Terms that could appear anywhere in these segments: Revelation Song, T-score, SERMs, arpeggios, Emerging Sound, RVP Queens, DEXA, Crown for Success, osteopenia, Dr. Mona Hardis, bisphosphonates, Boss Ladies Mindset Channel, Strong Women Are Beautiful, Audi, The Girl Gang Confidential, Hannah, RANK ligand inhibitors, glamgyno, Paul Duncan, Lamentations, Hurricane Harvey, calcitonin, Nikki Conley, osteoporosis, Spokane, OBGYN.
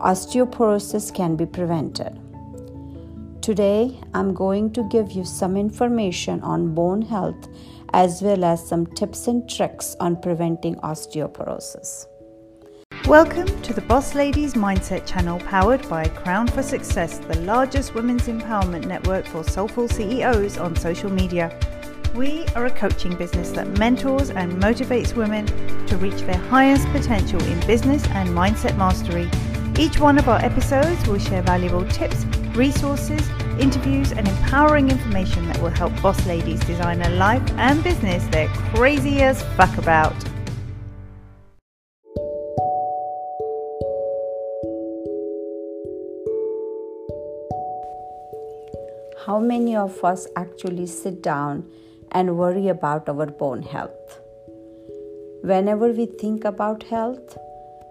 osteoporosis can be prevented. Today, I'm going to give you some information on bone health as well as some tips and tricks on preventing osteoporosis. Welcome to the Boss Ladies Mindset Channel, powered by Crown for Success, the largest women's empowerment network for soulful CEOs on social media. We are a coaching business that mentors and motivates women to reach their highest potential in business and mindset mastery. Each one of our episodes will share valuable tips, resources, interviews, and empowering information that will help boss ladies design a life and business they're crazy as fuck about. How many of us actually sit down and worry about our bone health? Whenever we think about health,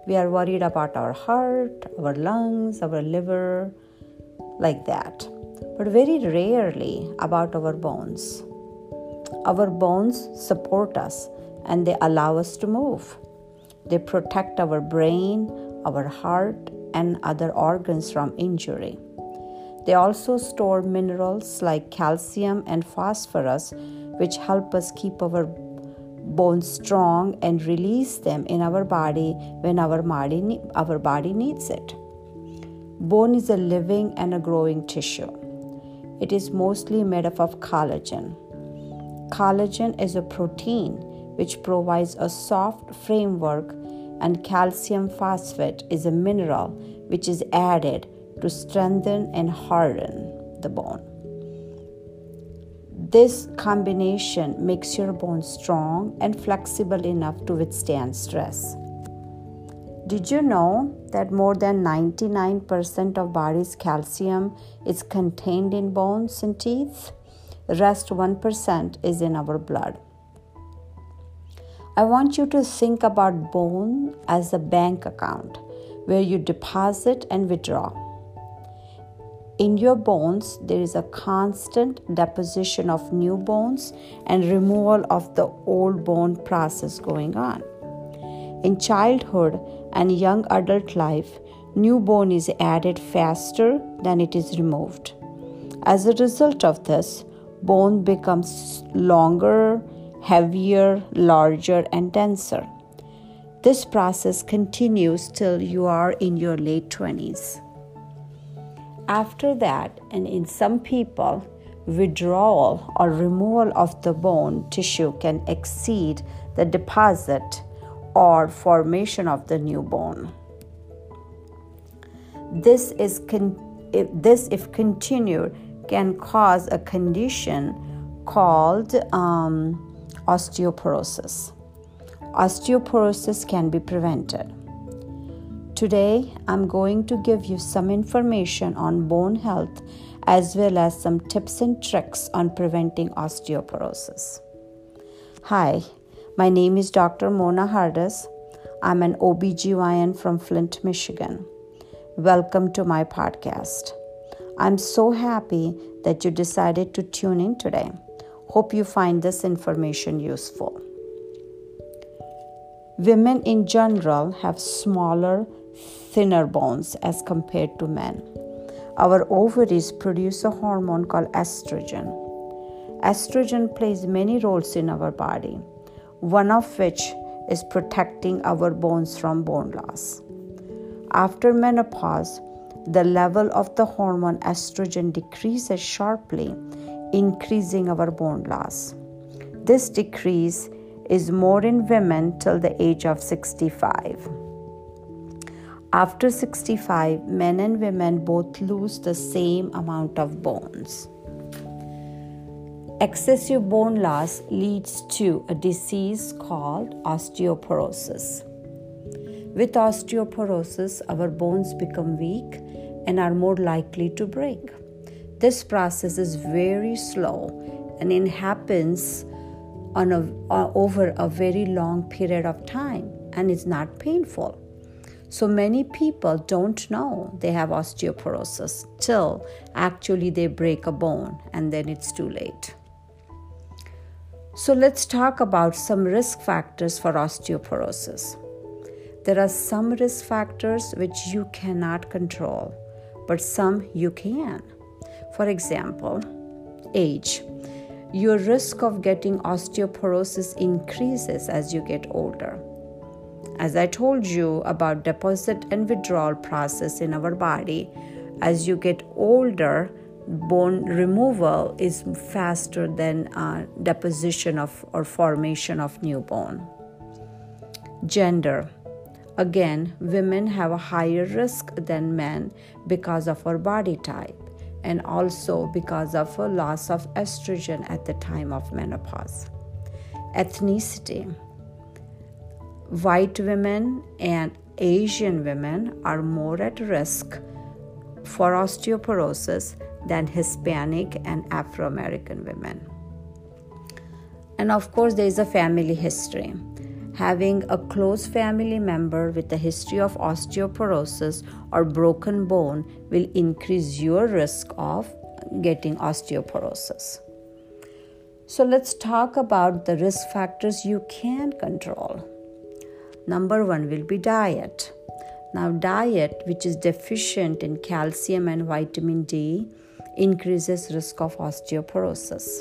we are worried about our heart, our lungs, our liver, like that, but very rarely about our bones. Our bones support us and they allow us to move. They protect our brain, our heart, and other organs from injury. They also store minerals like calcium and phosphorus, which help us keep our bones strong and release them in our body when our body needs it. Bone is a living and a growing tissue. It is mostly made up of collagen. Collagen is a protein which provides a soft framework, and calcium phosphate is a mineral which is added to strengthen and harden the bone. This combination makes your bones strong and flexible enough to withstand stress. Did you know that more than 99% of body's calcium is contained in bones and teeth? The rest 1% is in our blood. I want you to think about bone as a bank account where you deposit and withdraw. In your bones, there is a constant deposition of new bones and removal of the old bone process going on. In childhood and young adult life, new bone is added faster than it is removed. As a result of this, bone becomes longer, heavier, larger, and denser. This process continues till you are in your late 20s. After that, and in some people, withdrawal or removal of the bone tissue can exceed the deposit or formation of the new bone. This, if continued, can cause a condition called osteoporosis. Osteoporosis can be prevented. Today, I'm going to give you some information on bone health as well as some tips and tricks on preventing osteoporosis. Hi, my name is Dr. Mona Hardis. I'm an OBGYN from Flint, Michigan. Welcome to my podcast. I'm so happy that you decided to tune in today. Hope you find this information useful. Women in general have smaller, thinner bones as compared to men. Our ovaries produce a hormone called estrogen. Estrogen plays many roles in our body, one of which is protecting our bones from bone loss. After menopause, the level of the hormone estrogen decreases sharply, increasing our bone loss. This decrease is more in women till the age of 65. After 65, men and women both lose the same amount of bones. Excessive bone loss leads to a disease called osteoporosis. With osteoporosis, our bones become weak and are more likely to break. This process is very slow and it happens over a very long period of time, and it's not painful. So many people don't know they have osteoporosis till actually they break a bone, and then it's too late. So let's talk about some risk factors for osteoporosis. There are some risk factors which you cannot control, but some you can. For example, age. Your risk of getting osteoporosis increases as you get older. As I told you about deposit and withdrawal process in our body, as you get older, bone removal is faster than deposition of or formation of new bone. Gender. Again, women have a higher risk than men because of our body type and also because of a loss of estrogen at the time of menopause. Ethnicity. White women and Asian women are more at risk for osteoporosis than Hispanic and Afro-American women. And of course, there is a family history. Having a close family member with a history of osteoporosis or broken bone will increase your risk of getting osteoporosis. So let's talk about the risk factors you can control. Number one will be diet. Now, diet, which is deficient in calcium and vitamin D, increases risk of osteoporosis.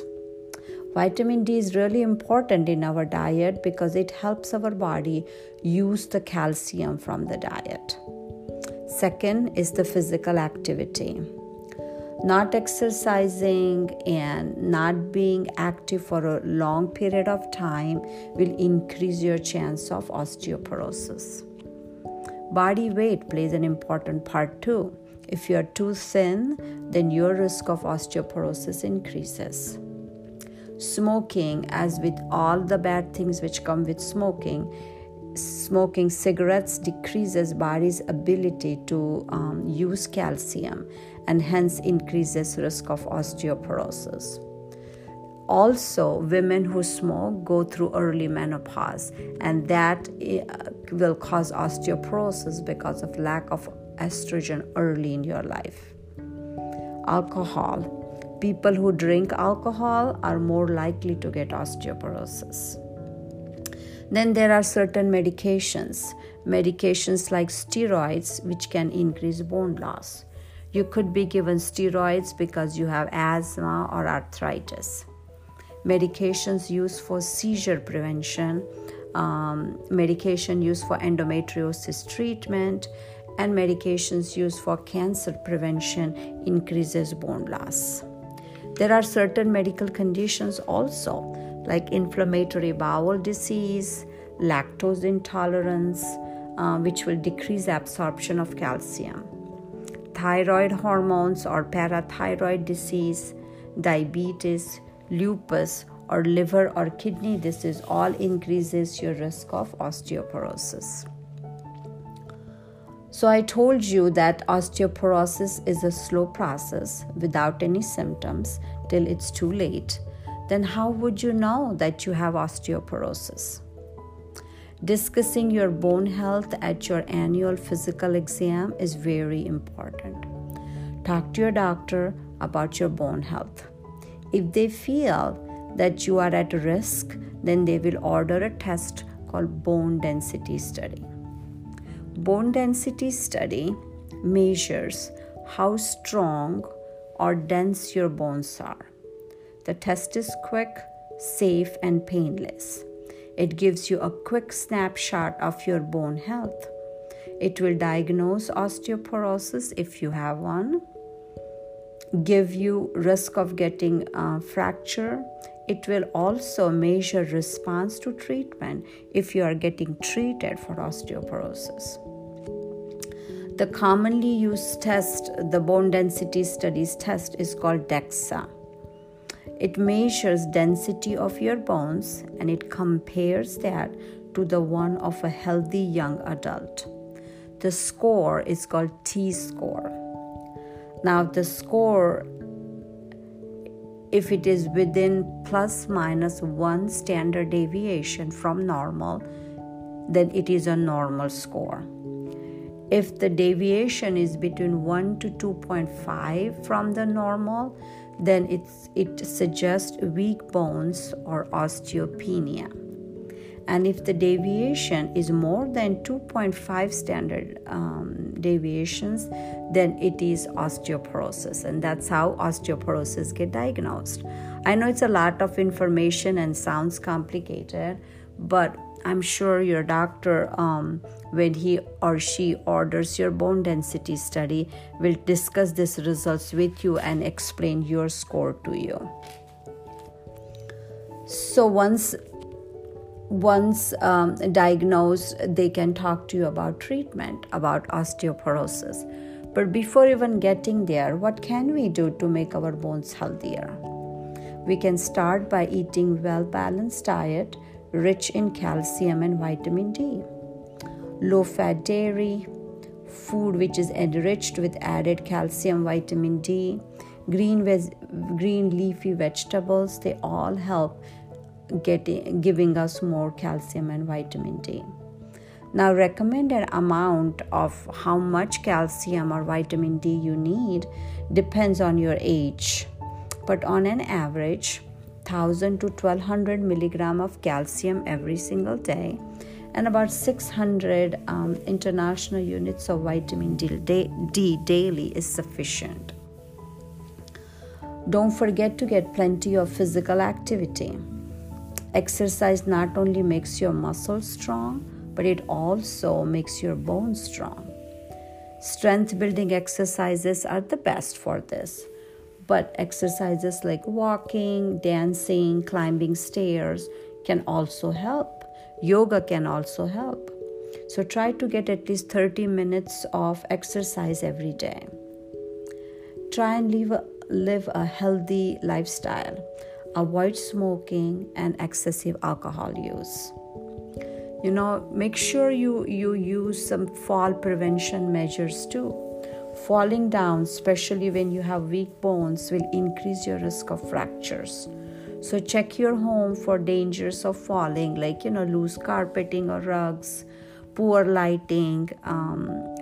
Vitamin D is really important in our diet because it helps our body use the calcium from the diet. Second is the physical activity. Not exercising and not being active for a long period of time will increase your chance of osteoporosis. Body weight plays an important part too. If you are too thin, then your risk of osteoporosis increases. Smoking, as with all the bad things which come with smoking cigarettes decreases body's ability to use calcium and hence increases risk of osteoporosis. Also, women who smoke go through early menopause, and that will cause osteoporosis because of lack of estrogen early in your life. Alcohol. People who drink alcohol are more likely to get osteoporosis. Then there are certain medications like steroids, which can increase bone loss. You could be given steroids because you have asthma or arthritis. Medications used for seizure prevention, medication used for endometriosis treatment, and medications used for cancer prevention increases bone loss. There are certain medical conditions also, like inflammatory bowel disease, lactose intolerance, which will decrease absorption of calcium. Thyroid hormones or parathyroid disease, diabetes, lupus, or liver or kidney disease all increases your risk of osteoporosis. So I told you that osteoporosis is a slow process without any symptoms till it's too late. Then how would you know that you have osteoporosis? Discussing your bone health at your annual physical exam is very important. Talk to your doctor about your bone health. If they feel that you are at risk, then they will order a test called bone density study. Bone density study measures how strong or dense your bones are. The test is quick, safe, and painless. It gives you a quick snapshot of your bone health. It will diagnose osteoporosis if you have one, give you risk of getting a fracture. It will also measure response to treatment if you are getting treated for osteoporosis. The commonly used test, the bone density studies test, is called DEXA. It measures density of your bones and it compares that to the one of a healthy young adult. The score is called T-score. Now the score, if it is within plus minus one standard deviation from normal, then it is a normal score. If the deviation is between 1 to 2.5 from the normal, then it suggests weak bones or osteopenia. And if the deviation is more than 2.5 standard deviations, then it is osteoporosis. And that's how osteoporosis gets diagnosed. I know it's a lot of information and sounds complicated, but I'm sure your doctor, when he or she orders your bone density study, will discuss these results with you and explain your score to you. So once diagnosed, they can talk to you about treatment, about osteoporosis. But before even getting there, what can we do to make our bones healthier? We can start by eating well-balanced diet, rich in calcium and vitamin D, low-fat dairy, food which is enriched with added calcium, vitamin D, green leafy vegetables. They all help giving us more calcium and vitamin D. Now, recommended amount of how much calcium or vitamin D you need depends on your age, but on an average, 1,000 to 1,200 milligram of calcium every single day, and about 600 international units of vitamin D daily is sufficient. Don't forget to get plenty of physical activity. Exercise not only makes your muscles strong, but it also makes your bones strong. Strength building exercises are the best for this. But exercises like walking, dancing, climbing stairs can also help. Yoga can also help. So try to get at least 30 minutes of exercise every day. Try and live a healthy lifestyle. Avoid smoking and excessive alcohol use. You know, make sure you use some fall prevention measures too. Falling down, especially when you have weak bones, will increase your risk of fractures. So check your home for dangers of falling, like, loose carpeting or rugs, poor lighting,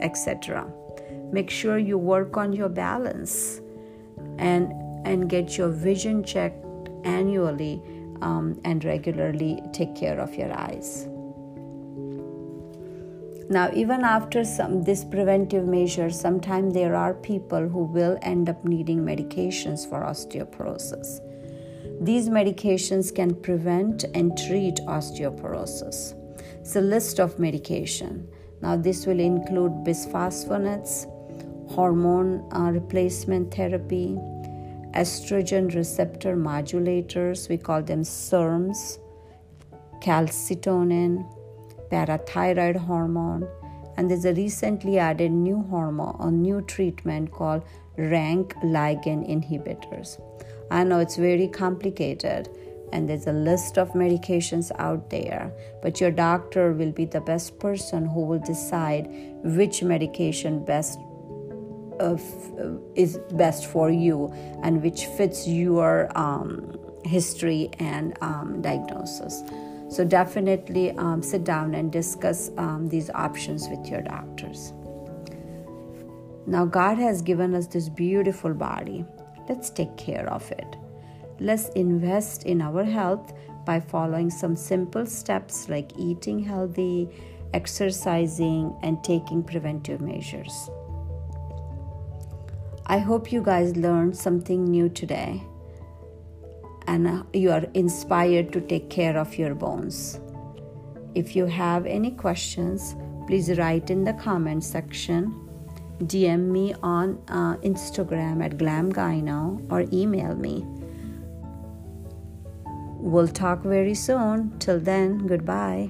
etc. Make sure you work on your balance and get your vision checked annually, and regularly take care of your eyes. Now, even after this preventive measure, sometimes there are people who will end up needing medications for osteoporosis. These medications can prevent and treat osteoporosis. It's a list of medication. Now, this will include bisphosphonates, hormone replacement therapy, estrogen receptor modulators, we call them SERMs, calcitonin, parathyroid hormone, and there's a recently added new hormone or new treatment called RANK ligand inhibitors. I know it's very complicated, and there's a list of medications out there, but your doctor will be the best person who will decide which medication is best for you and which fits your history and diagnosis. So definitely sit down and discuss these options with your doctors. Now, God has given us this beautiful body. Let's take care of it. Let's invest in our health by following some simple steps like eating healthy, exercising, and taking preventive measures. I hope you guys learned something new today and you are inspired to take care of your bones. If you have any questions, please write in the comment section, DM me on Instagram at glamgyno, or email me. We'll talk very soon. Till then, goodbye.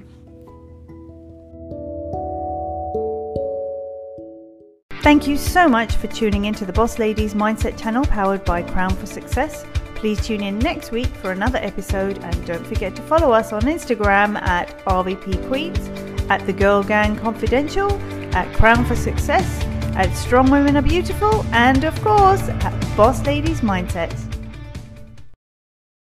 Thank you so much for tuning into the Boss Ladies Mindset Channel powered by Crown for Success. Please tune in next week for another episode, and don't forget to follow us on Instagram at RVP Queens, at The Girl Gang Confidential, at Crown for Success, at Strong Women Are Beautiful, and of course at Boss Ladies Mindset.